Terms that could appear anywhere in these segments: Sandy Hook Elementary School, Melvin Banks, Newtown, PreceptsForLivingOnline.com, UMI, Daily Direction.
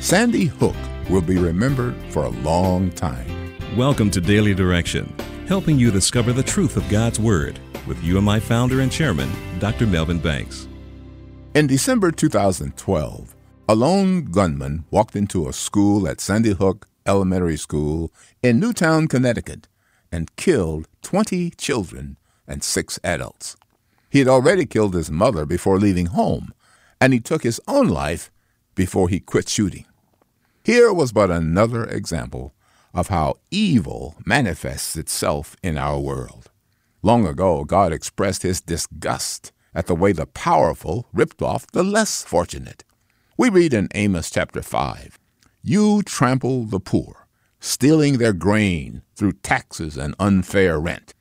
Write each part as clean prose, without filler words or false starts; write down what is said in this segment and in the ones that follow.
Sandy Hook will be remembered for a long time. Welcome to Daily Direction, helping you discover the truth of God's Word with UMI founder and chairman, Dr. Melvin Banks. In December 2012, a lone gunman walked into a school at Sandy Hook Elementary School in Newtown, Connecticut, and killed 20 children and 6 adults. He had already killed his mother before leaving home, and he took his own life before he quit shooting. Here was but another example of how evil manifests itself in our world. Long ago, God expressed his disgust at the way the powerful ripped off the less fortunate. We read in Amos chapter 5, "You trample the poor, stealing their grain through taxes and unfair rent.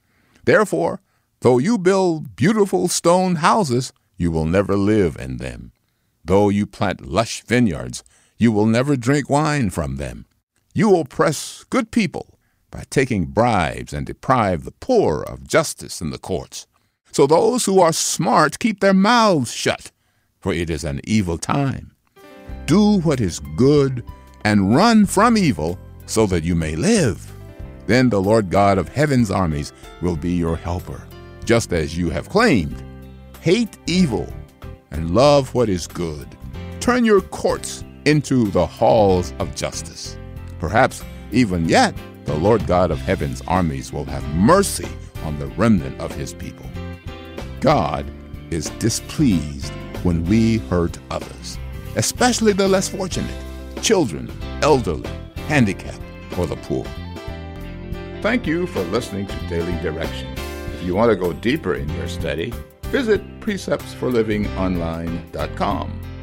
Therefore, though you build beautiful stone houses, you will never live in them. Though you plant lush vineyards, you will never drink wine from them. You oppress good people by taking bribes and deprive the poor of justice in the courts. So those who are smart keep their mouths shut, for it is an evil time. Do what is good and run from evil so that you may live. Then the Lord God of heaven's armies will be your helper, just as you have claimed. Hate evil and love what is good. Turn your courts into the halls of justice. Perhaps even yet the Lord God of heaven's armies will have mercy on the remnant of his people." God is displeased when we hurt others, especially the less fortunate, children, elderly, handicapped, or the poor. Thank you for listening to Daily Direction. If you want to go deeper in your study, visit PreceptsForLivingOnline.com.